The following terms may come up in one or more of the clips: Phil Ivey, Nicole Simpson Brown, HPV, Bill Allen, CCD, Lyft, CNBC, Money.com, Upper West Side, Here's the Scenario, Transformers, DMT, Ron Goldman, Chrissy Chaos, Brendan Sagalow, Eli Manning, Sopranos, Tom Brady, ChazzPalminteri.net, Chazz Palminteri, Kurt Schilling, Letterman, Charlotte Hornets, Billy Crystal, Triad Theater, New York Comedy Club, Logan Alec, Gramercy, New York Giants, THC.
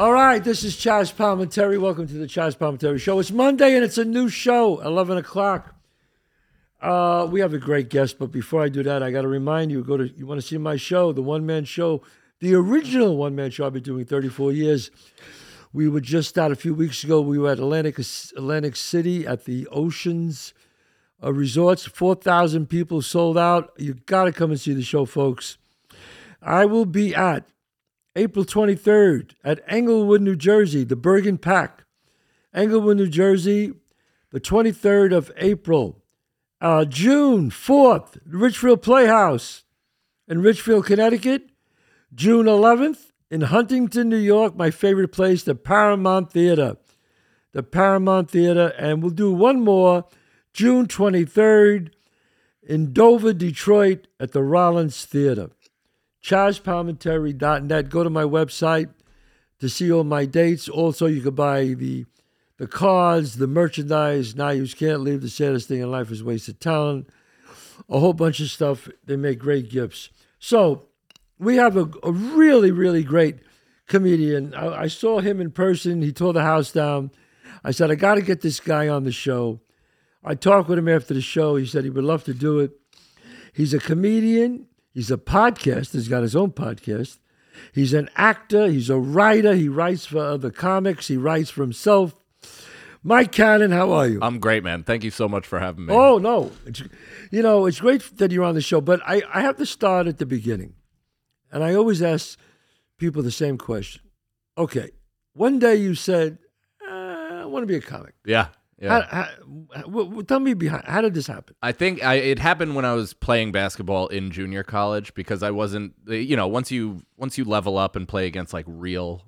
All right, this is Chazz Palminteri. Welcome to the Chazz Palminteri Show. It's Monday and it's a new show, 11 o'clock. We have a great guest, but before I do that, I got to remind you, you want to see my show, the one-man show, the original one-man show I've been doing 34 years. We were just out a few weeks ago. We were at Atlantic City at the Oceans Resorts. 4,000 people sold out. You got to come and see the show, folks. I will be at April 23rd at Englewood, New Jersey, the Bergen Pack. Englewood, New Jersey, the 23rd of April. June 4th, Richfield Playhouse in Richfield, Connecticut. June 11th in Huntington, New York, my favorite place, the Paramount Theater. The Paramount Theater. And we'll do one more, June 23rd in Dover, Detroit, at the Rollins Theater. ChazzPalminteri.net. Go to my website to see all my dates. Also, you can buy the cards, the merchandise. Now You Can't Leave. The Saddest Thing in Life is Wasted Talent. A whole bunch of stuff. They make great gifts. So we have a really, really great comedian. I saw him in person. He tore the house down. I said, I got to get this guy on the show. I talked with him after the show. He said he would love to do it. He's a comedian. He's a podcaster. He's got his own podcast. He's an actor. He's a writer. He writes for other comics. He writes for himself. Mike Cannon, how are you? I'm great, man. Thank you so much for having me. Oh, no. It's great that you're on the show, but I have to start at the beginning. And I always ask people the same question. Okay, one day you said, I want to be a comic. Yeah. Yeah. Tell me, how did this happen? I think it happened when I was playing basketball in junior college, because I wasn't, once you level up and play against like real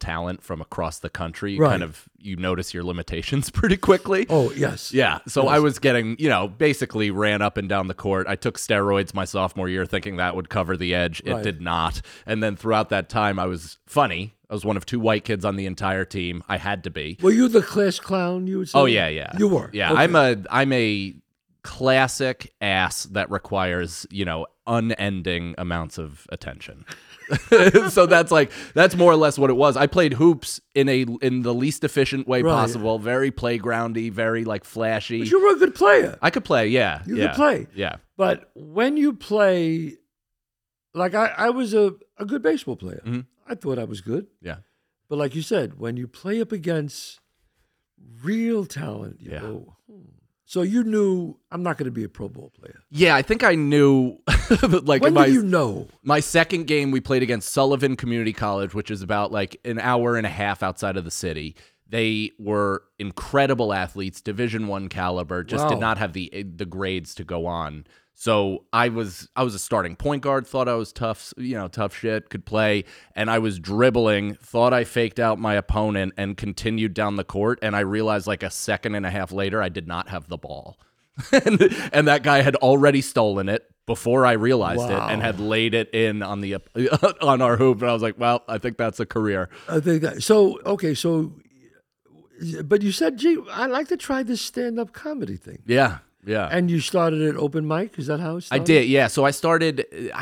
talent from across the country, you kind of, you notice your limitations pretty quickly. Oh, yes. Yeah. So yes. I was getting, basically ran up and down the court. I took steroids my sophomore year thinking that would cover the edge. It did not. And then throughout that time, I was funny. I was one of two white kids on the entire team. I had to be. Were you the class clown, you would say? Oh, yeah, yeah. You were? Yeah, okay. I'm a classic ass that requires, unending amounts of attention. So that's more or less what it was. I played hoops in the least efficient way possible. Yeah. Very playgroundy, very flashy. But you were a good player. I could play, yeah. You could play. Yeah. But when you play, I was a good baseball player. Mm-hmm. I thought I was good. Yeah. But like you said, when you play up against real talent, you go, So you knew I'm not going to be a Pro Bowl player. Yeah, I think I knew. My second game we played against Sullivan Community College, which is about an hour and a half outside of the city. They were incredible athletes, Division I caliber, just did not have the grades to go on. So I was a starting point guard, thought I was tough, tough shit, could play, and I was dribbling, thought I faked out my opponent and continued down the court, and I realized a second and a half later I did not have the ball. and that guy had already stolen it before I realized it and had laid it in on the on our hoop, and I was like, well, I think that's a career. I think that. So, okay, but you said, gee, I'd like to try this stand-up comedy thing. Yeah. Yeah. And you started at open mic? Is that how it started? I did, yeah. So I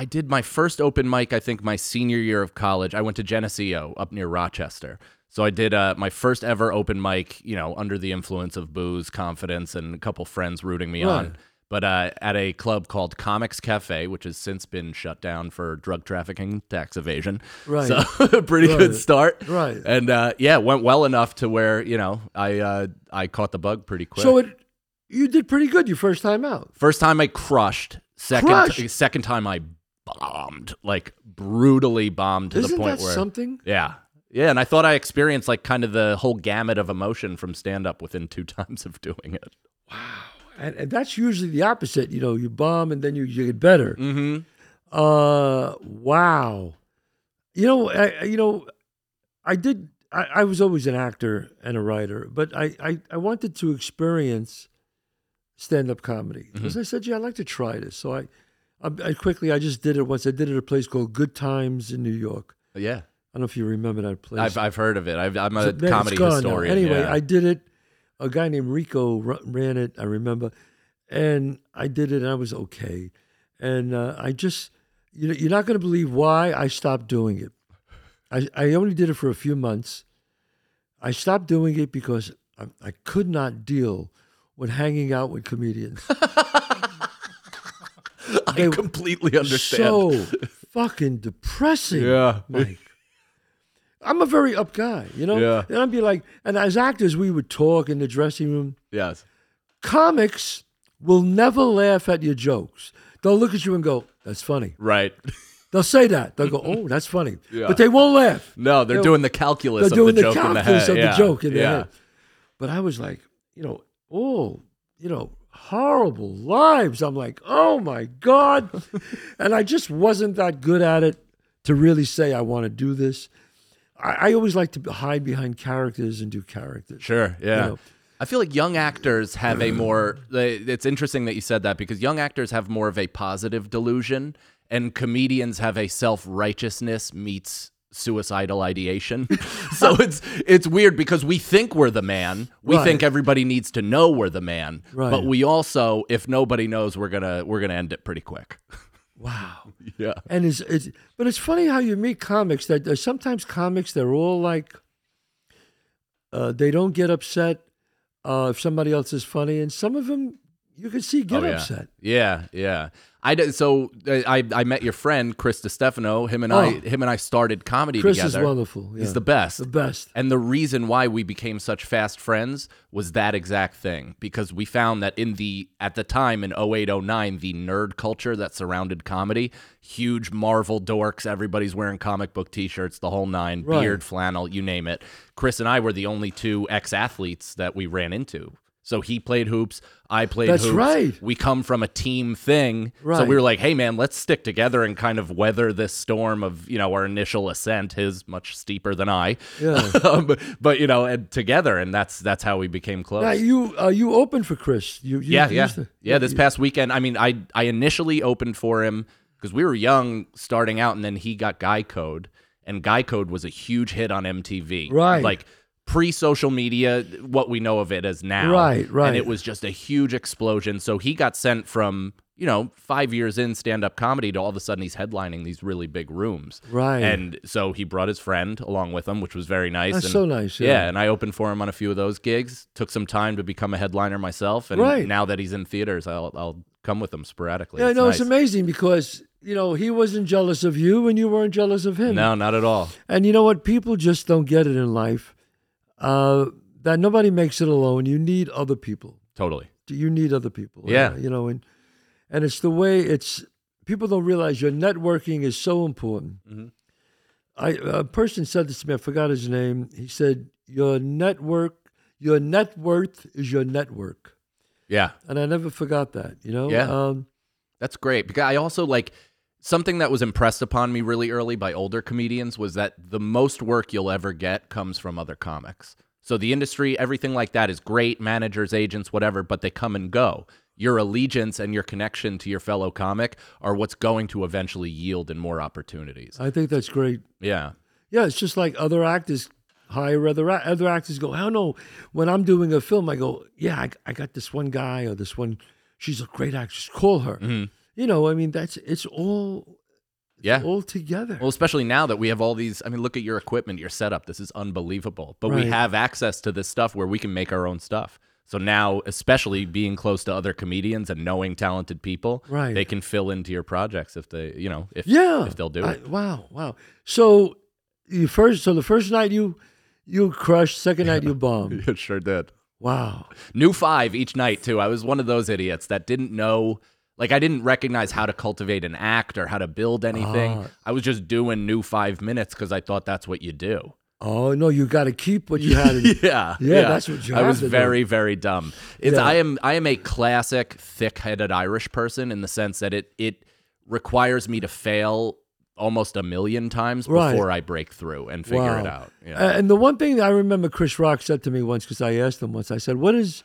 did my first open mic, I think, my senior year of college. I went to Geneseo up near Rochester. So I did my first ever open mic, under the influence of booze, confidence, and a couple friends rooting me on. But at a club called Comics Cafe, which has since been shut down for drug trafficking and tax evasion. Right. So pretty good start. Right. And it went well enough to where, I caught the bug pretty quick. So you did pretty good your first time out. First time I crushed. Second time I bombed, brutally bombed to the point where... Isn't that something? Yeah. Yeah, and I thought I experienced kind of the whole gamut of emotion from stand-up within 2 times of doing it. Wow. And that's usually the opposite. You bomb and then you get better. Mm-hmm. Wow. I was always an actor and a writer, but I wanted to experience stand-up comedy. Because I said, I'd like to try this. So I just did it once. I did it at a place called Good Times in New York. Yeah. I don't know if you remember that place. I've heard of it. I'm a comedy historian. Anyway, I did it. A guy named Rico ran it, I remember. And I did it, and I was okay. And I just, you're not going to believe why I stopped doing it. I only did it for a few months. I stopped doing it because I could not deal with hanging out with comedians. I completely understand. So fucking depressing. Yeah, Mike. I'm a very up guy, you know? Yeah. And I'd be like, and as actors, we would talk in the dressing room. Yes. Comics will never laugh at your jokes. They'll look at you and go, that's funny. Right. They'll say that. They'll go, oh, that's funny. Yeah. But they won't laugh. No, they're doing the calculus of the joke in the head. They're doing the calculus of the joke in their head. But I was like, horrible lives. I'm like, oh, my God. And I just wasn't that good at it to really say I want to do this. I always like to hide behind characters and do characters. Sure, yeah. You know? I feel like young actors have it's interesting that you said that, because young actors have more of a positive delusion and comedians have a self-righteousness meets suicidal ideation. So it's weird because we think we're the man. We think everybody needs to know we're the man. Right. But we also, if nobody knows, we're gonna end it pretty quick. Wow. Yeah. And but it's funny how you meet comics that there's sometimes comics, they're all like, they don't get upset if somebody else is funny. And some of them you can see get upset. Yeah. Yeah. I met your friend, Chris DiStefano. Him and I started comedy together. Chris is wonderful. Yeah. He's the best. The best. And the reason why we became such fast friends was that exact thing, because we found that at the time in 08, 09, the nerd culture that surrounded comedy, huge Marvel dorks, everybody's wearing comic book t-shirts, the whole nine, beard, flannel, you name it. Chris and I were the only two ex-athletes that we ran into. So he played hoops, I played hoops. That's right. We come from a team thing. Right. So we were like, hey, man, let's stick together and kind of weather this storm of, our initial ascent, his much steeper than I. Yeah. But, and together, and that's how we became close. Now, you opened for Chris. This past weekend. I mean, I initially opened for him because we were young starting out, and then he got Guy Code, and Guy Code was a huge hit on MTV. Right. Like, pre-social media, what we know of it as now. Right. And it was just a huge explosion. So he got sent from, 5 years in stand-up comedy to all of a sudden he's headlining these really big rooms. Right. And so he brought his friend along with him, which was very nice. That's so nice, yeah. Yeah, and I opened for him on a few of those gigs, took some time to become a headliner myself. And now that he's in theaters, I'll come with him sporadically. Yeah, it's amazing because, he wasn't jealous of you and you weren't jealous of him. No, not at all. And you know what? People just don't get it in life. That nobody makes it alone. You need other people. Totally. You need other people. Yeah. And it's the way people don't realize your networking is so important. Mm-hmm. A person said this to me, I forgot his name. He said, your net worth is your network. Yeah. And I never forgot that, Yeah. That's great. Because I also something that was impressed upon me really early by older comedians was that the most work you'll ever get comes from other comics. So the industry, everything like that is great, managers, agents, whatever, but they come and go. Your allegiance and your connection to your fellow comic are what's going to eventually yield in more opportunities. I think that's great. Yeah. Yeah, it's just like other actors hire other actors go, oh, no, when I'm doing a film, I go, yeah, I got this one guy or this one, she's a great actress, call her. Mm-hmm. It's all together. Well, especially now that we have all these, look at your equipment, your setup. This is unbelievable. But we have access to this stuff where we can make our own stuff. So now, especially being close to other comedians and knowing talented people, they can fill into your projects if they, if they'll do it. Wow. So the first night you crushed, second night you bombed. It sure did. Wow. New five each night too. I was one of those idiots that didn't know. I didn't recognize how to cultivate an act or how to build anything. I was just doing new 5 minutes because I thought that's what you do. Oh, no, you got to keep what you had. Yeah, that's what you had. I was very, very dumb. I am a classic thick-headed Irish person in the sense that it requires me to fail almost a million times before I break through and figure it out. Yeah. And the one thing I remember Chris Rock said to me once, because I asked him once, I said, what is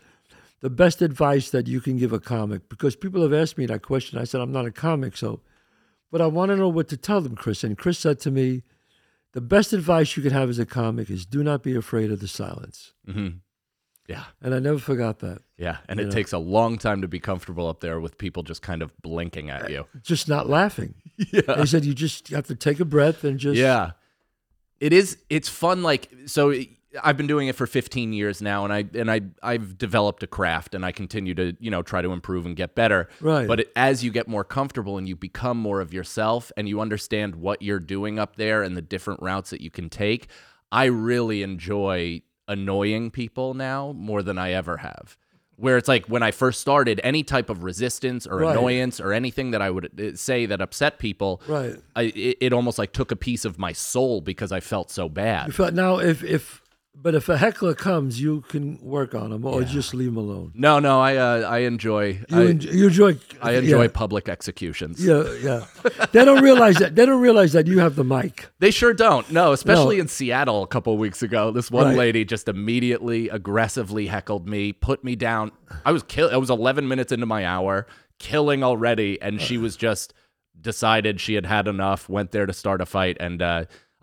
the best advice that you can give a comic? Because people have asked me that question. I said, I'm not a comic, but I want to know what to tell them, Chris. And Chris said to me, the best advice you could have as a comic is do not be afraid of the silence. Mm-hmm. Yeah. And I never forgot that. Yeah, and it takes a long time to be comfortable up there with people just kind of blinking at you. Just not laughing. Yeah. He said, you just have to take a breath and just... Yeah. It's fun. Like, so I've been doing it for 15 years now, and I've developed a craft, and I continue to, you know, try to improve and get better. Right. But as you get more comfortable and you become more of yourself and you understand what you're doing up there and the different routes that you can take, I really enjoy annoying people now more than I ever have. Where it's like when I first started, any type of resistance or annoyance or anything that I would say that upset people, it almost like took a piece of my soul because I felt so bad. You felt, now, if a heckler comes, you can work on them or just leave them alone. No, I enjoy public executions. Yeah. They don't realize that. They don't realize that you have the mic. They sure don't. No, especially in Seattle a couple of weeks ago, this one lady just immediately aggressively heckled me, put me down. I was 11 minutes into my hour, killing already, and she was just decided she had enough, went there to start a fight, and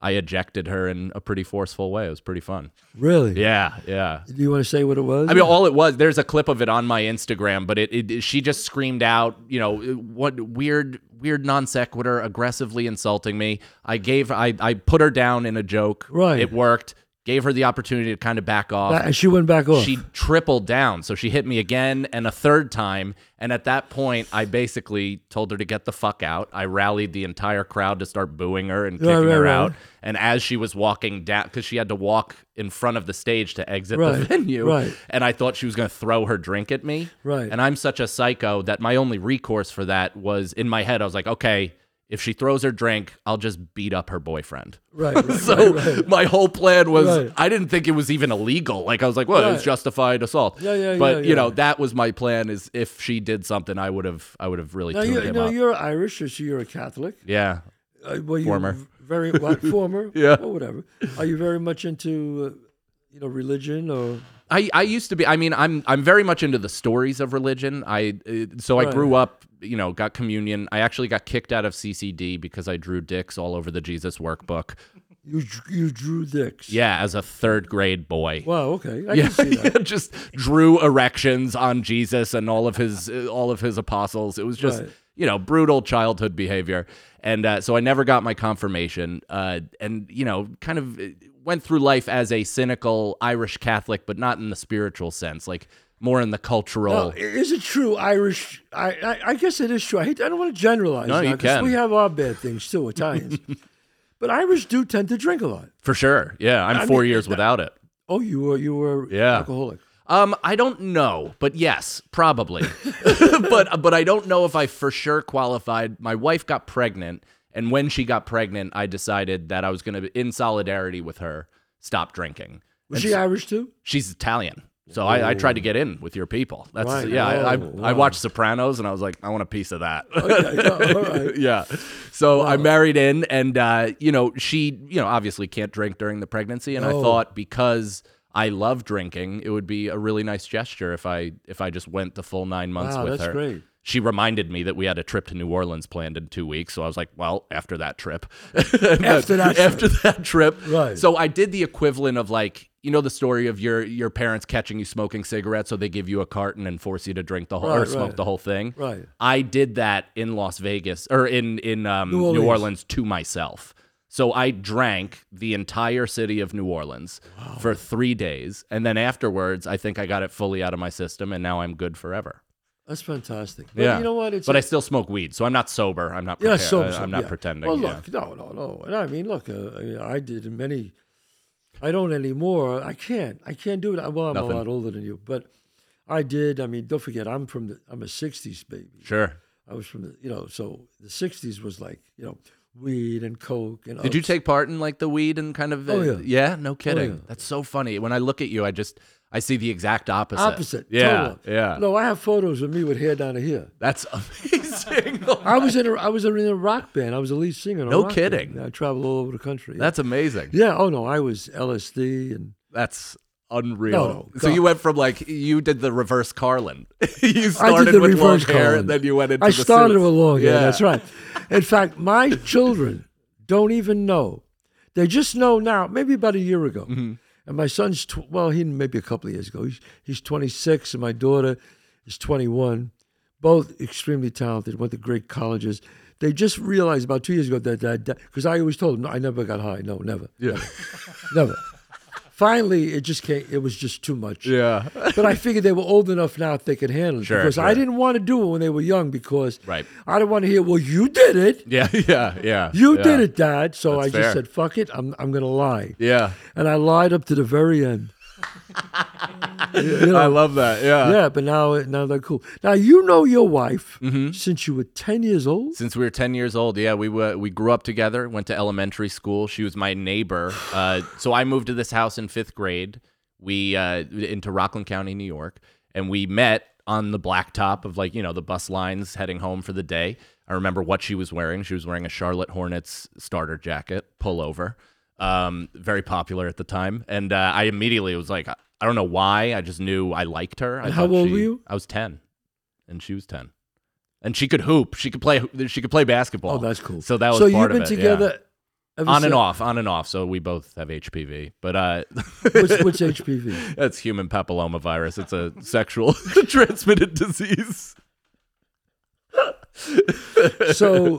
I ejected her in a pretty forceful way. It was pretty fun. Really? Yeah. Do you want to say what it was? I mean, all it was, there's a clip of it on my Instagram, but she just screamed out, you know, what weird non sequitur, aggressively insulting me. I put her down in a joke. Right. It worked. Gave her the opportunity to kind of back off. And she wouldn't back off. She tripled down. So she hit me again and a third time. And at that point, I basically told her to get the fuck out. I rallied the entire crowd to start booing her and kicking her out. And as she was walking down, because she had to walk in front of the stage to exit the venue. And I thought she was going to throw her drink at me. And I'm such a psycho that my only recourse for that was, in my head, I was like, okay, if she throws her drink, I'll just beat up her boyfriend. My whole plan was, I didn't think it was even illegal. Like, I was like, well, it was justified assault. But you know, that was my plan, is if she did something, I would have really tuned him up. You're Irish, so you're a Catholic. Yeah. Former? Yeah. Or whatever. Are you very much into, religion or... I used to be. I mean, I'm very much into the stories of religion. I grew up, got communion. I actually got kicked out of CCD because I drew dicks all over the Jesus workbook. You drew dicks? Yeah, as a third grade boy. Wow, okay. I can see that. Just drew erections on Jesus and all of his apostles. It was just brutal childhood behavior, and so I never got my confirmation, and kind of went through life as a cynical Irish Catholic, but not in the spiritual sense, like more in the cultural. Now, is it true Irish? I guess it is true. I don't want to generalize. No, you can. We have our bad things too, Italians, but Irish do tend to drink a lot. For sure. Yeah, I'm 4 years without it. Oh, you were alcoholic. I don't know, but yes, probably. But I don't know if I for sure qualified. My wife got pregnant. And when she got pregnant, I decided that I was going to, in solidarity with her, stop drinking. Was she Irish too? She's Italian. So I tried to get in with your people. That's I watched Sopranos, and I was like, I want a piece of that. Okay. Oh, all right. Yeah. So I married in, and she obviously can't drink during the pregnancy, and I thought, because I love drinking, it would be a really nice gesture if I just went the full 9 months with her. That's great. She reminded me that we had a trip to New Orleans planned in 2 weeks. So I was like, well, after that trip. Right. So I did the equivalent of, like, the story of your parents catching you smoking cigarettes. So they give you a carton and force you to drink the whole smoke the whole thing. Right. I did that in Las Vegas, or in New Orleans to myself. So I drank the entire city of New Orleans for 3 days. And then afterwards, I think I got it fully out of my system, and now I'm good forever. That's fantastic. But you know what? But I still smoke weed, so I'm not sober. I'm not prepared. I'm not pretending. Well, look, no. And I mean, look, I did many. I don't anymore. I can't do it. Well, I'm a lot older than you, but I did. I mean, don't forget, I'm a 60s baby. Sure. I was from so the 60s was like, weed and coke and... Did you take part in, like, the weed and kind of... Yeah, no kidding. Oh, yeah. That's so funny. When I look at you, I see the exact opposite. Yeah, totally. Yeah. No, I have photos of me with hair down to here. That's amazing. I was in a rock band. I was the lead singer in a rock band. No kidding. I traveled all over the country. Yeah. That's amazing. Yeah. Oh no, I was LSD and... That's unreal. No. So you went from, like, you did the reverse Carlin. You started with long hair, and then you went into... I started with long hair. Yeah. That's right. In fact, my children don't even know. They just know now. Maybe about a year ago. Mm-hmm. And my son's, maybe a couple of years ago, he's 26, and my daughter is 21. Both extremely talented, went to great colleges. They just realized about 2 years ago that, because I always told them, no, I never got high. No, never. Yeah. Never. Finally, it just came, it was just too much. Yeah. But I figured they were old enough now that they could handle it. Sure, because I didn't want to do it when they were young because I didn't want to hear, well, you did it. Yeah. You did it, Dad. So I just said, fuck it, I'm going to lie. Yeah. And I lied up to the very end. I love that. Yeah. Yeah, but now they're cool. Now you know your wife since you were 10 years old? Since we were 10 years old, yeah. We grew up together, went to elementary school. She was my neighbor. So I moved to this house in 5th grade. We into Rockland County, New York, and we met on the blacktop of the bus lines heading home for the day. I remember what she was wearing. She was wearing a Charlotte Hornets starter jacket, pullover. Very popular at the time. And I immediately was like, I don't know why. I just knew I liked her. And how old were you? I was 10, and she was 10, and she could hoop. She could play. She could play basketball. Oh, that's cool. So that was part of it. So you've been together on and off. So we both have HPV. But what's HPV? That's human papillomavirus. It's a sexual transmitted disease. So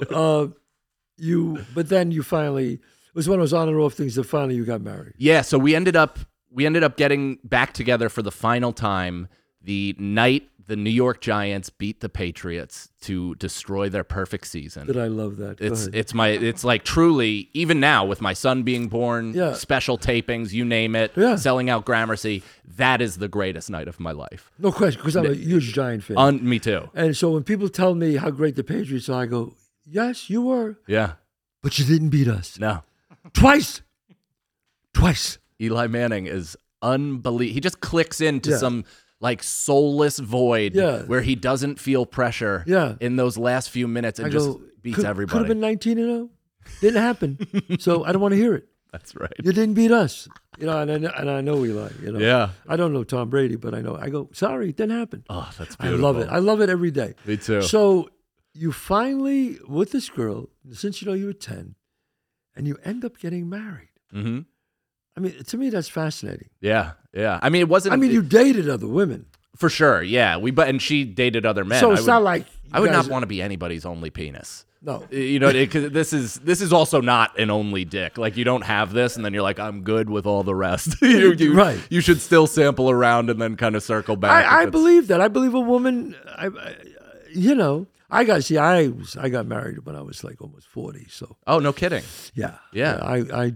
then you finally, it was one of those on and off things that finally you got married. Yeah. So we ended up. We ended up getting back together for the final time the night the New York Giants beat the Patriots to destroy their perfect season. Did I love that? It's like truly, even now with my son being born, special tapings, you name it, selling out Gramercy, that is the greatest night of my life. No question, because I'm a huge Giant fan. Me too. And so when people tell me how great the Patriots are, I go, yes, you were. Yeah. But you didn't beat us. No. Twice. Eli Manning is unbelievable. He just clicks into some soulless void where he doesn't feel pressure in those last few minutes and beats everybody. Could have been 19-0. Didn't happen. So I don't want to hear it. That's right. You didn't beat us. And I know Eli. Yeah. I don't know Tom Brady, but I know. I go, sorry, it didn't happen. Oh, that's beautiful. I love it. I love it every day. Me too. So you finally, with this girl, since you were 10, and you end up getting married. Mm-hmm. I mean, to me, that's fascinating. Yeah. I mean, it wasn't. I mean, you dated other women for sure. Yeah, and she dated other men. So it's not like I would not want to be anybody's only penis. No, because this is also not an only dick. Like you don't have this, and then you're like, I'm good with all the rest. Right. You should still sample around and then kind of circle back. I believe that. I believe a woman. I got married when I was almost 40. So. Oh, no kidding. Yeah. I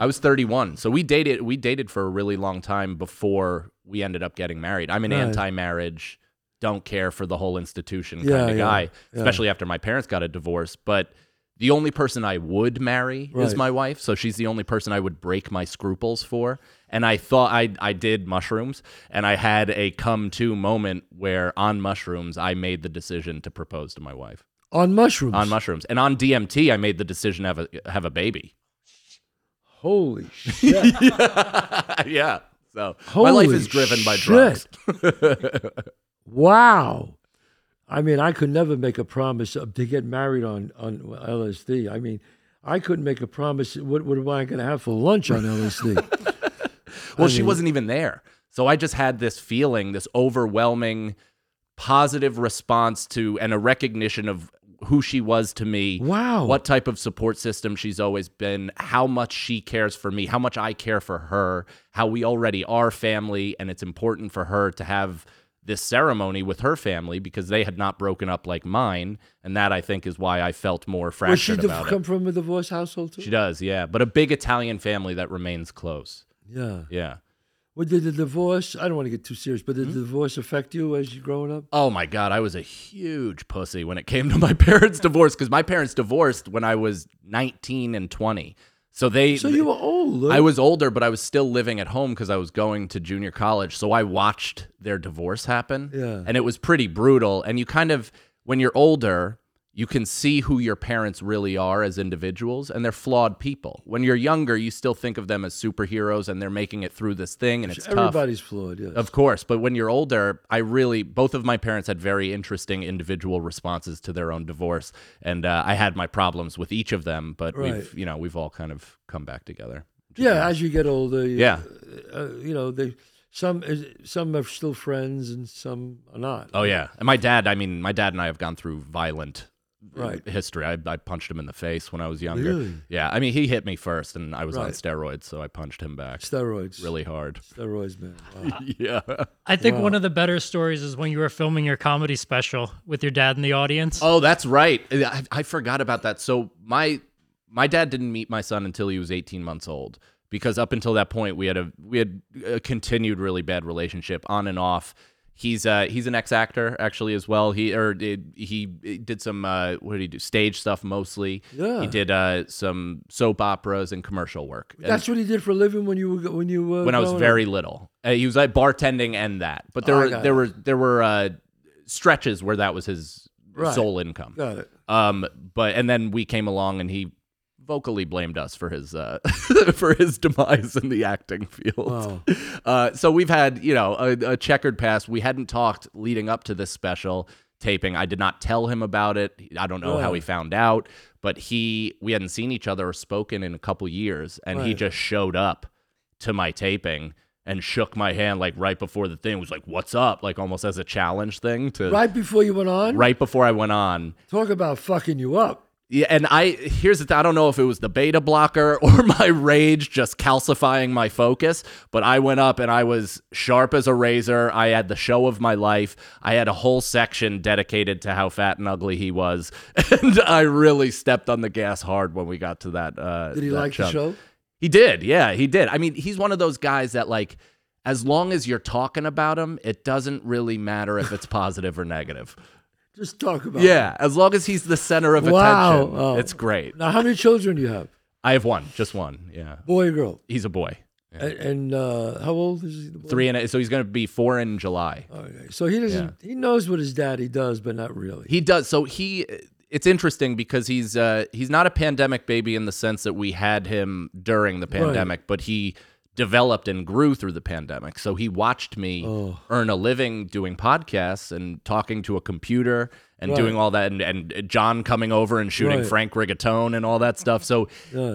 was 31. So we dated for a really long time before we ended up getting married. I'm an anti-marriage, don't care for the whole institution kind of guy, especially after my parents got a divorce. But the only person I would marry is my wife. So she's the only person I would break my scruples for. And I thought I did mushrooms, and I had a come-to moment where on mushrooms, I made the decision to propose to my wife. On mushrooms? On mushrooms. And on DMT, I made the decision to have a baby. Holy shit. Yeah. So holy my life is driven by drugs. Wow. I mean, I could never make a promise to get married on LSD. I mean, I couldn't make a promise. What am I going to have for lunch on LSD? Well, she wasn't even there. So I just had this feeling, this overwhelming positive response to and a recognition of who she was to me. Wow. What type of support system she's always been, how much she cares for me, how much I care for her, how we already are family, and it's important for her to have this ceremony with her family because they had not broken up like mine, and that I think is why I felt more fractured about it. Does she come from a divorced household too? She does, yeah, but a big Italian family that remains close. Yeah. Well, did the divorce, I don't want to get too serious, but did the divorce affect you as you're growing up? Oh, my God. I was a huge pussy when it came to my parents' divorce because my parents divorced when I was 19 and 20. So you were older. I was older, but I was still living at home because I was going to junior college. So I watched their divorce happen. Yeah. And it was pretty brutal. And you kind of, when you're older, you can see who your parents really are as individuals, and they're flawed people. When you're younger, you still think of them as superheroes, and they're making it through this thing, and it's tough. Everybody's flawed, yes. Of course, but when you're older, both of my parents had very interesting individual responses to their own divorce, and I had my problems with each of them, but we've all kind of come back together. Yeah, as you get older, some are still friends, and some are not. Oh, yeah. And my dad and I have gone through violent right. history. I punched him in the face when I was younger. Really? Yeah, I mean, he hit me first, and I was on steroids, so I punched him back. Steroids. Really hard. Steroids, man. Wow. Yeah. I think one of the better stories is when you were filming your comedy special with your dad in the audience. Oh, that's right. I forgot about that. So my dad didn't meet my son until he was 18 months old, because up until that point, we had a continued really bad relationship on and off. He's an ex-actor actually as well. He did some what did he do? Stage stuff mostly. Yeah. He did some soap operas and commercial work. That's what he did for a living when I was very little. He was bartending and that. But there were stretches where that was his sole income. Got it. And then we came along and he vocally blamed us for his for his demise in the acting field. Wow. So we've had, a checkered past. We hadn't talked leading up to this special taping. I did not tell him about it. I don't know how he found out, but we hadn't seen each other or spoken in a couple years, and he just showed up to my taping and shook my hand like right before the thing. It was like, "What's up?" Like almost as a challenge thing. Right before you went on? Right before I went on. Talk about fucking you up. Yeah, and here's the thing. I don't know if it was the beta blocker or my rage just calcifying my focus, but I went up and I was sharp as a razor. I had the show of my life. I had a whole section dedicated to how fat and ugly he was, and I really stepped on the gas hard when we got to that. Did he like the show? He did. Yeah, he did. I mean, he's one of those guys that like, as long as you're talking about him, it doesn't really matter if it's positive or negative. Just talk about it. Yeah, as long as he's the center of attention, it's great. Now, how many children do you have? I have one, just one, yeah. Boy or girl? He's a boy. Yeah. And how old is he? The boy? 3 and so he's going to be 4 in July. Okay, so he doesn't. Yeah. He knows what his daddy does, but not really. He does. So it's interesting because he's not a pandemic baby in the sense that we had him during the pandemic, but he developed and grew through the pandemic. So he watched me earn a living doing podcasts and talking to a computer and doing all that and John coming over and shooting Frank Rigatone and all that stuff. So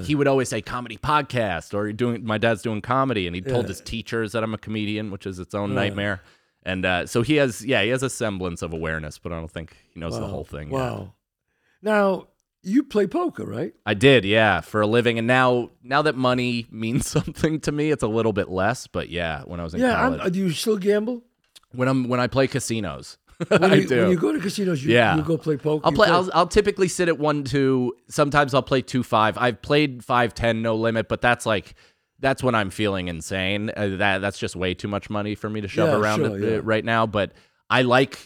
he would always say comedy podcast or my dad's doing comedy, and he told his teachers that I'm a comedian, which is its own nightmare. And so he has a semblance of awareness, but I don't think he knows the whole thing. Wow. Yet. Now, you play poker, right? I did, yeah, for a living. And now that money means something to me, it's a little bit less. But yeah, when I was in college, do you still gamble? When I play casinos, I do. When you go to casinos, you go play poker. I'll typically sit at 1-2. Sometimes I'll play 2-5. I've played 5-10 no limit, but that's when I'm feeling insane. That's just way too much money for me to shove around right now. But I like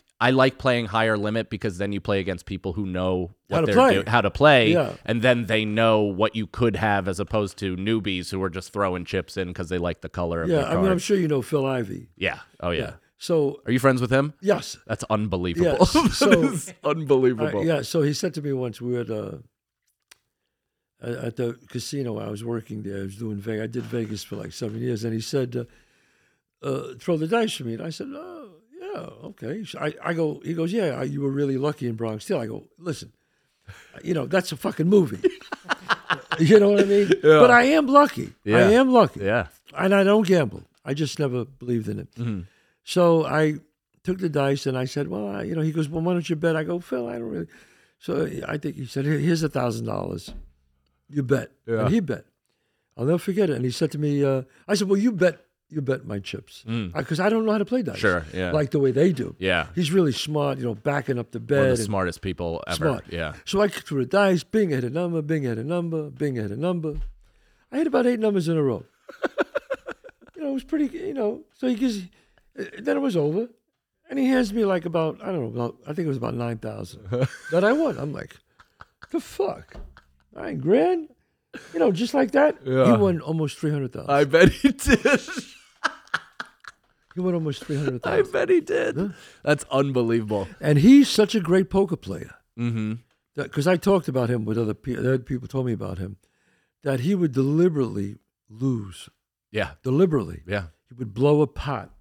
playing higher limit because then you play against people who know how to play, and then they know what you could have as opposed to newbies who are just throwing chips in because they like the color of the card. I mean, I'm sure you know Phil Ivey. Yeah. Oh, yeah. So, are you friends with him? Yes. That's unbelievable. Yes. That is unbelievable. Yeah. So he said to me once, we were at the casino. I was working there. I was doing Vegas. I did Vegas for like 7 years, and he said, "Throw the dice for me." And I said, "Oh." Oh, okay. So I go, he goes, "Yeah, you were really lucky in Bronx Tale." I go, "Listen, that's a fucking movie." You know what I mean? Yeah. But I am lucky. Yeah. I am lucky. Yeah. And I don't gamble. I just never believed in it. Mm-hmm. So I took the dice and I said, "Well, he goes, well, why don't you bet?" I go, "Phil, I don't really." So I think he said, "Here's $1,000. You bet." Yeah. And he bet. I'll never forget it. And he said to me, I said, "Well, you bet my chips," because I don't know how to play dice. Sure, yeah. Like the way they do. Yeah. He's really smart, backing up the bet. One of the smartest people ever. Smart. Yeah. So I threw the dice, bing, I had a number, bing, I had a number, bing, I had a number. I had about 8 numbers in a row. It was pretty, so he gives, then it was over, and he hands me like about, I don't know, I think it was about 9,000 that I won. I'm like, the fuck? 9 grand? Just like that? Yeah. He won almost 300,000. I bet he did. He won almost 300,000. I bet he did. Huh? That's unbelievable. And he's such a great poker player. Mm-hmm. Because I talked about him with other people. Other people told me about him, that he would deliberately lose. Yeah. Deliberately. Yeah. He would blow a pot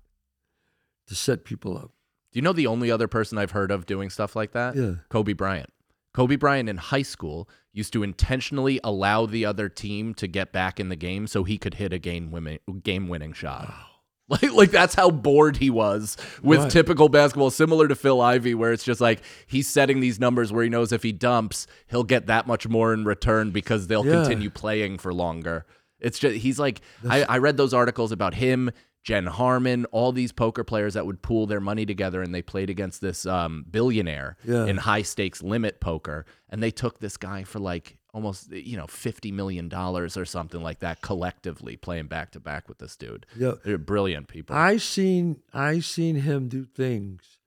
to set people up. Do you know the only other person I've heard of doing stuff like that? Yeah. Kobe Bryant. Kobe Bryant in high school used to intentionally allow the other team to get back in the game so he could hit a game-winning shot. Wow. Like that's how bored he was with typical basketball, similar to Phil Ivey, where it's just like he's setting these numbers where he knows if he dumps, he'll get that much more in return because they'll continue playing for longer. It's just he's like I read those articles about him, Jen Harmon, all these poker players that would pool their money together, and they played against this billionaire in high stakes limit poker, and they took this guy for like almost, you know, $50 million or something like that collectively playing back to back with this dude. Yeah. They're brilliant people. I seen him do things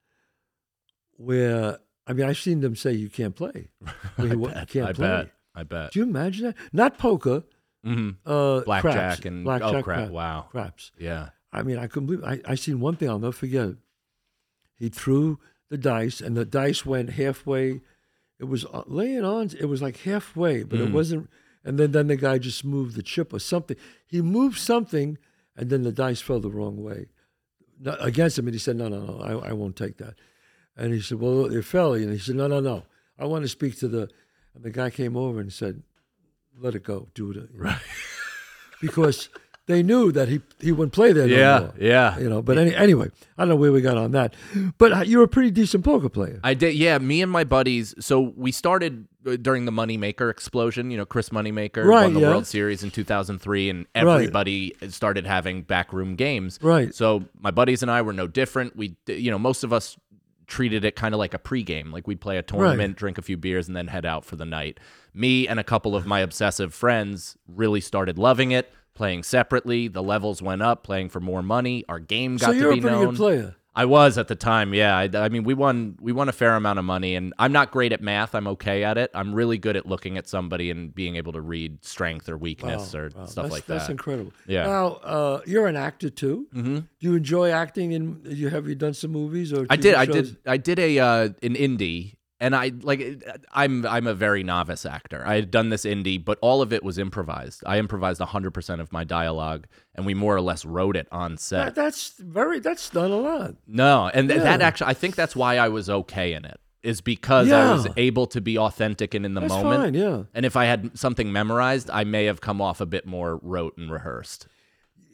where, I mean, I've seen them say you can't play. I bet. Do you imagine that? Not poker. Mm-hmm. Blackjack and blackjack, crap. Wow. Craps. Yeah. I mean, I couldn't believe it. I seen one thing I'll never forget. He threw the dice and the dice went halfway. It was laying on, it was like halfway, but it wasn't. And then the guy just moved the chip or something. He moved something, and then the dice fell the wrong way against him. And he said, no, I won't take that. And he said, well, it fell. And he said, no, I want to speak to the. And the guy came over and said, let it go, dude. You know? Right. Because they knew that he wouldn't play there no more. Yeah. You know, but anyway, I don't know where we got on that. But you're a pretty decent poker player. I did, yeah. Me and my buddies, so we started during the Moneymaker explosion. You know, Chris Moneymaker won the World Series in 2003, and everybody started having backroom games. Right. So my buddies and I were no different. We, you know, most of us treated it kind of like a pregame. Like we'd play a tournament, drink a few beers, and then head out for the night. Me and a couple of my obsessive friends really started loving it. Playing separately, the levels went up, playing for more money. Our game got to be known. So you're a pretty good player. I was at the time, yeah. I mean, we won a fair amount of money, and I'm not great at math. I'm okay at it. I'm really good at looking at somebody and being able to read strength or weakness or stuff like that. That's incredible. Yeah. Now, you're an actor too. Mm-hmm. Do you enjoy acting? And have you done some movies or? I did an indie. And I'm a very novice actor. I had done this indie, but all of it was improvised. I improvised 100% of my dialogue, and we more or less wrote it on set. That's done a lot. No, and that actually, I think that's why I was okay in it, is because I was able to be authentic and in the moment. Fine, yeah. And if I had something memorized, I may have come off a bit more rote and rehearsed.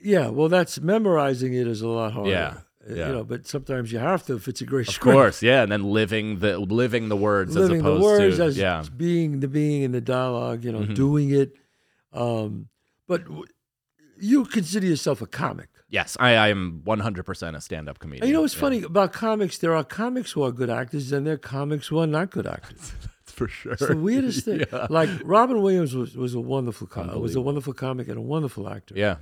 Yeah, well, memorizing it is a lot harder. Yeah. Yeah. You know, but sometimes you have to if it's a great script. Of course, yeah, and then living the words as opposed to being in the dialogue, you know, doing it. But you consider yourself a comic? Yes, I am 100% a stand-up comedian. And you know what's funny about comics? There are comics who are good actors, and there are comics who are not good actors. That's for sure. It's the weirdest thing. Yeah. Like Robin Williams was a wonderful comic. Was a wonderful comic and a wonderful actor. Yeah.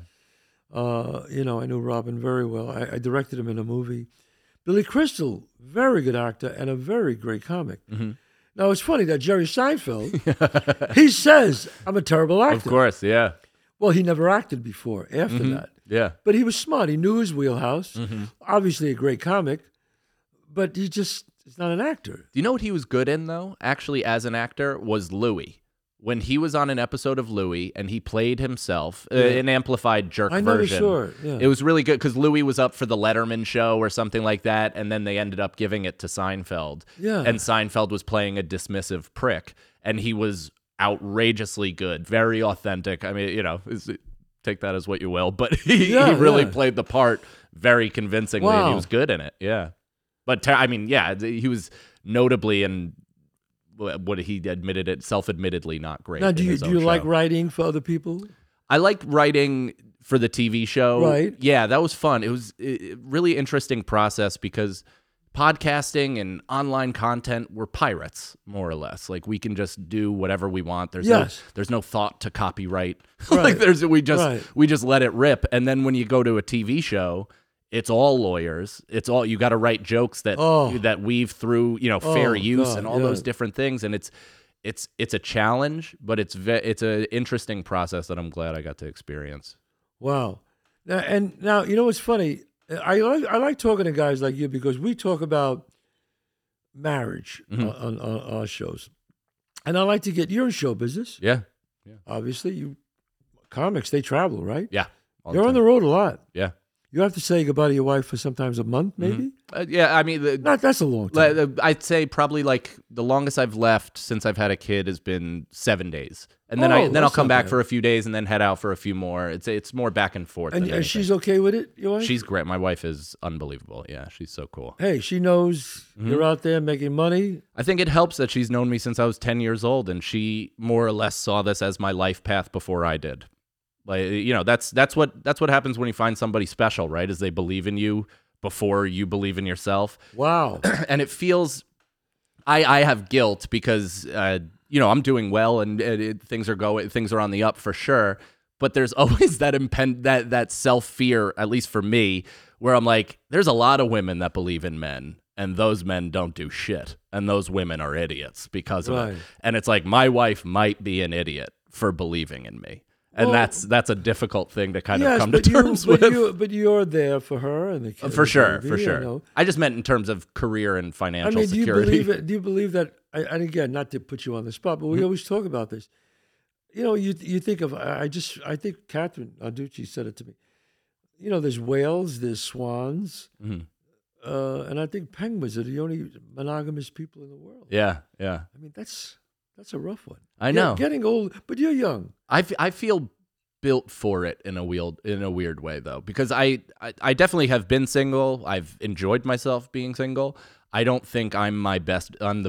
You know, I knew Robin very well. I directed him in a movie. Billy Crystal, very good actor and a very great comic. Mm-hmm. Now, it's funny that Jerry Seinfeld, he says, I'm a terrible actor. Of course, yeah. Well, he never acted before after that. Yeah. But he was smart. He knew his wheelhouse. Mm-hmm. Obviously a great comic, but he's not an actor. Do you know what he was good in, though, actually as an actor, was Louis. When he was on an episode of Louis and he played himself, an amplified jerk version. It was really good because Louis was up for the Letterman show or something like that, and then they ended up giving it to Seinfeld. Yeah. And Seinfeld was playing a dismissive prick, and he was outrageously good, very authentic. I mean, you know, take that as what you will, but he really played the part very convincingly, and he was good in it, yeah. But, he was notably in... what he admitted it, self-admittedly not great. Now, do you like writing for other people? I like writing for the TV show. Right. Yeah, that was fun. It was a really interesting process because podcasting and online content were pirates, more or less. Like, we can just do whatever we want. There's no thought to copyright. Right. Like, we just let it rip. And then when you go to a TV show... It's all lawyers. It's all, you got to write jokes that weave through, you know, fair use and all those different things. And it's a challenge, but it's an interesting process that I'm glad I got to experience. Wow. Now, you know what's funny? I like talking to guys like you because we talk about marriage on our shows, and I like to get your show business. Yeah. Obviously, you comics, they travel, right? Yeah. You're on the road a lot. Yeah. You have to say goodbye to your wife for sometimes a month, maybe? Yeah, I mean... that's a long time. I'd say probably like the longest I've left since I've had a kid has been 7 days. And then I'll come back for a few days and then head out for a few more. It's more back and forth. And she's okay with it, your wife? She's great. My wife is unbelievable. Yeah, she's so cool. Hey, she knows you're out there making money. I think it helps that she's known me since I was 10 years old, and she more or less saw this as my life path before I did. Like, you know, that's what happens when you find somebody special, right? Is they believe in you before you believe in yourself. Wow. And it feels... I have guilt because... you know, I'm doing well, and things are on the up for sure. But there's always that that self fear, at least for me, where I'm like, there's a lot of women that believe in men, and those men don't do shit, and those women are idiots because of it. And it's like my wife might be an idiot for believing in me, and that's a difficult thing to kind of come to terms with. But you're there for her and the kids, for sure, for sure. I just meant in terms of career and financial security. Do you believe that? And again, not to put you on the spot, but we always talk about this. You know, you think of, I think Catherine Arducci said it to me. You know, there's whales, there's swans, and I think penguins are the only monogamous people in the world. Yeah, yeah. I mean, that's a rough one. I know. Getting old, but you're young. I feel built for it in a weird way, though, because I definitely have been single. I've enjoyed myself being single. I don't think I'm the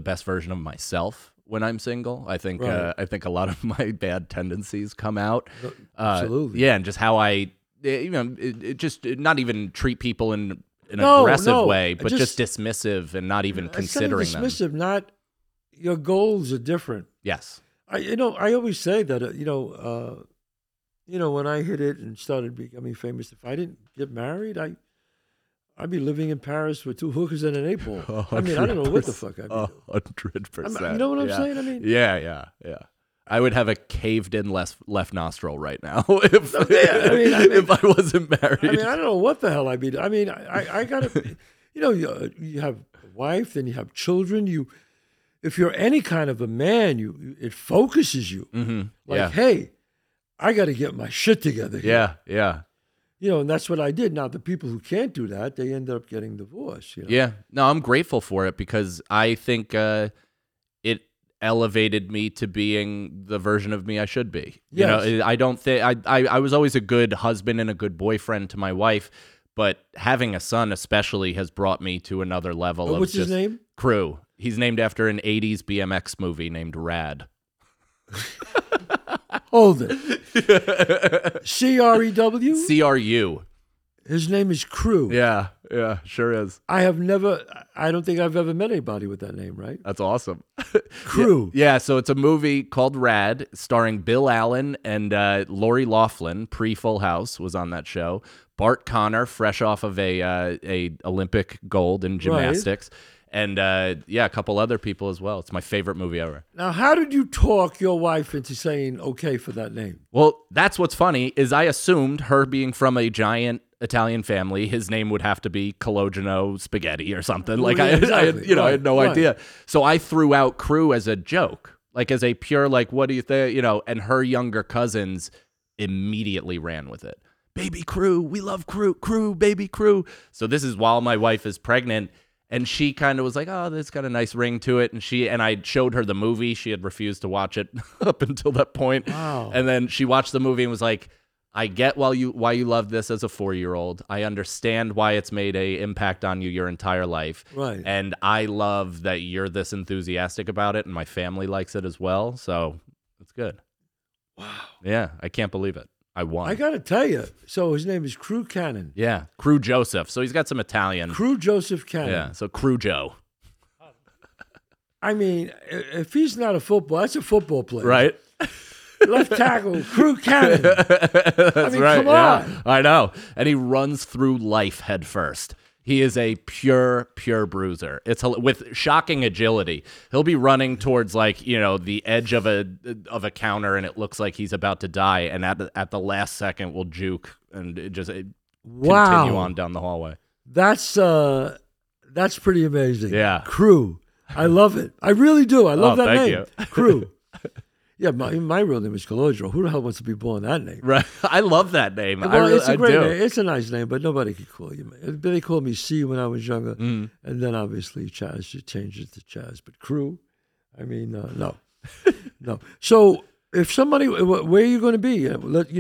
best version of myself when I'm single. I think I think a lot of my bad tendencies come out. Absolutely. Yeah, and just how I, you know, it just not even treat people in an aggressive way, but just dismissive and not even considering them. Dismissive, not your goals are different. Yes. I always say that, when I hit it and started becoming famous, if I didn't get married, I'd be living in Paris with two hookers and an 8-ball. I mean, I don't know what the fuck I'd be doing. 100%. You know what I'm saying? I mean, yeah. I would have a caved-in left nostril right now if I wasn't married. I mean, I don't know what the hell I'd be doing. I mean, I gotta, you have a wife, then you have children. If you're any kind of a man, it focuses you. Mm-hmm. Like, hey, I got to get my shit together here. Yeah. You know, and that's what I did. Now, the people who can't do that, they end up getting divorced. You know? Yeah. No, I'm grateful for it because I think it elevated me to being the version of me I should be. Yes. You know, I don't think I was always a good husband and a good boyfriend to my wife, but having a son especially has brought me to another level. What's his name? Crew. He's named after an 80s BMX movie named Rad. Hold it. C-R-E-W? C-R-U. His name is Crew. Yeah, sure is. I don't think I've ever met anybody with that name, right? That's awesome. Crew. Yeah, so it's a movie called Rad, starring Bill Allen and Lori Loughlin, pre-Full House, was on that show. Bart Connor, fresh off of a Olympic gold in gymnastics. Right. And a couple other people as well. It's my favorite movie ever. Now, how did you talk your wife into saying okay for that name? Well, that's what's funny is I assumed her being from a giant Italian family, his name would have to be Cologeno Spaghetti or something. Like I had no idea. So I threw out Crew as a joke, like as a pure like, what do you think? You know, and her younger cousins immediately ran with it. Baby Crew, we love Crew, Crew, baby Crew. So this is while my wife is pregnant. And she kind of was like, oh, that's got a nice ring to it. And I showed her the movie. She had refused to watch it up until that point. Wow. And then she watched the movie and was like, I get why you loved this as a 4-year-old. I understand why it's made an impact on you your entire life. Right. And I love that you're this enthusiastic about it, and my family likes it as well. So it's good. Wow. Yeah, I can't believe it. I won. I got to tell you. So his name is Crew Cannon. Yeah, Crew Joseph. So he's got some Italian. Crew Joseph Cannon. Yeah, so Crew Joe. I mean, if he's not that's a football player. Right. Left tackle, Crew Cannon. Come on. I know. And he runs through life head first. He is a pure bruiser. It's with shocking agility. He'll be running towards the edge of a counter, and it looks like he's about to die. And at the last second, will juke and just continue on down the hallway. That's pretty amazing. Yeah, Crew. I love it. I really do. I love that name, Crew. Yeah, my real name is Calogero. Who the hell wants to be born that name? Right. I love that name. Well, it's a great name. It's a nice name, but nobody could call you. They called me C when I was younger, and then obviously Chazz, you changed it to Chazz. But Crew, I mean, no. So if somebody, where are you going to be? Where are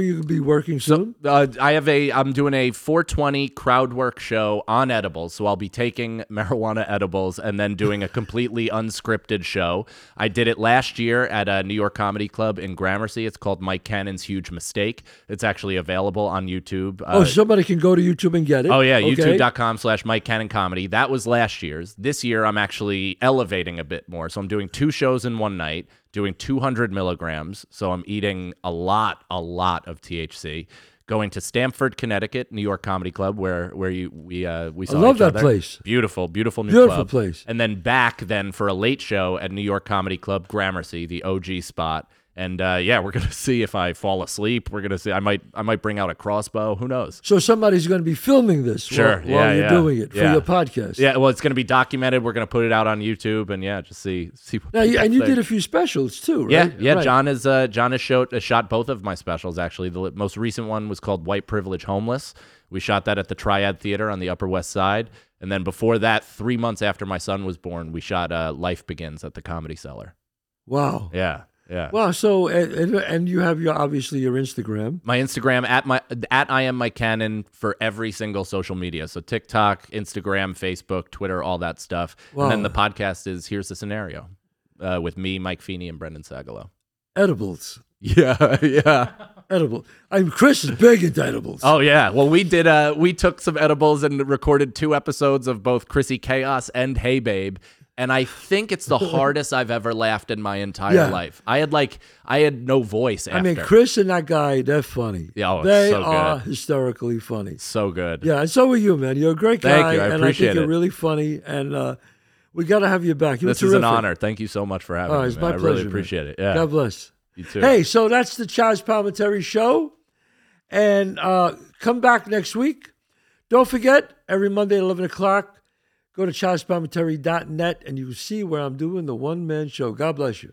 you going to be working soon? I'm doing a 420 crowd work show on edibles. So I'll be taking marijuana edibles and then doing a completely unscripted show. I did it last year at a New York Comedy Club in Gramercy. It's called Mike Cannon's Huge Mistake. It's actually available on YouTube. Somebody can go to YouTube and get it. Oh, yeah. Okay. YouTube.com/Mike Cannon Comedy. That was last year's. This year, I'm actually elevating a bit more. So I'm doing two shows in one night. Doing 200 milligrams, so I'm eating a lot of THC. Going to Stamford, Connecticut, New York Comedy Club, where we saw each other. I love that place. Beautiful new club. And then back for a late show at New York Comedy Club, Gramercy, the OG spot. And we're gonna see if I fall asleep. We're gonna see. I might bring out a crossbow. Who knows? So somebody's gonna be filming this. Sure. while you're doing it for your podcast. Yeah. Well, it's gonna be documented. We're gonna put it out on YouTube, and just see. You did a few specials too, right? Yeah. John has shot both of my specials actually. The most recent one was called White Privilege Homeless. We shot that at the Triad Theater on the Upper West Side, and then before that, 3 months after my son was born, we shot Life Begins at the Comedy Cellar. Wow. Yeah. Yeah. Well, so and you have your Instagram. My Instagram at I am Mike Cannon for every single social media. So TikTok, Instagram, Facebook, Twitter, all that stuff. Wow. And then the podcast is Here's the Scenario with me, Mike Feeney, and Brendan Sagalow. Edibles. Yeah. Edible. Chris is big into edibles. Oh yeah. Well, we did. We took some edibles and recorded 2 episodes of both Chrissy Chaos and Hey Babe. And I think it's the hardest I've ever laughed in my entire life. I had no voice after. Chris and that guy, they're funny. Yeah, they are hysterically funny. So good. Yeah, and so are you, man. You're a great guy. Thank you. I appreciate it. You're really funny, and we got to have you back. This is an honor. Thank you so much for having me. It's my pleasure. I really appreciate it. Yeah. God bless. You too. Hey, so that's the Chazz Palminteri Show, and come back next week. Don't forget, every Monday at 11 o'clock, go to ChazzPalminteri.net and you can see where I'm doing the one-man show. God bless you.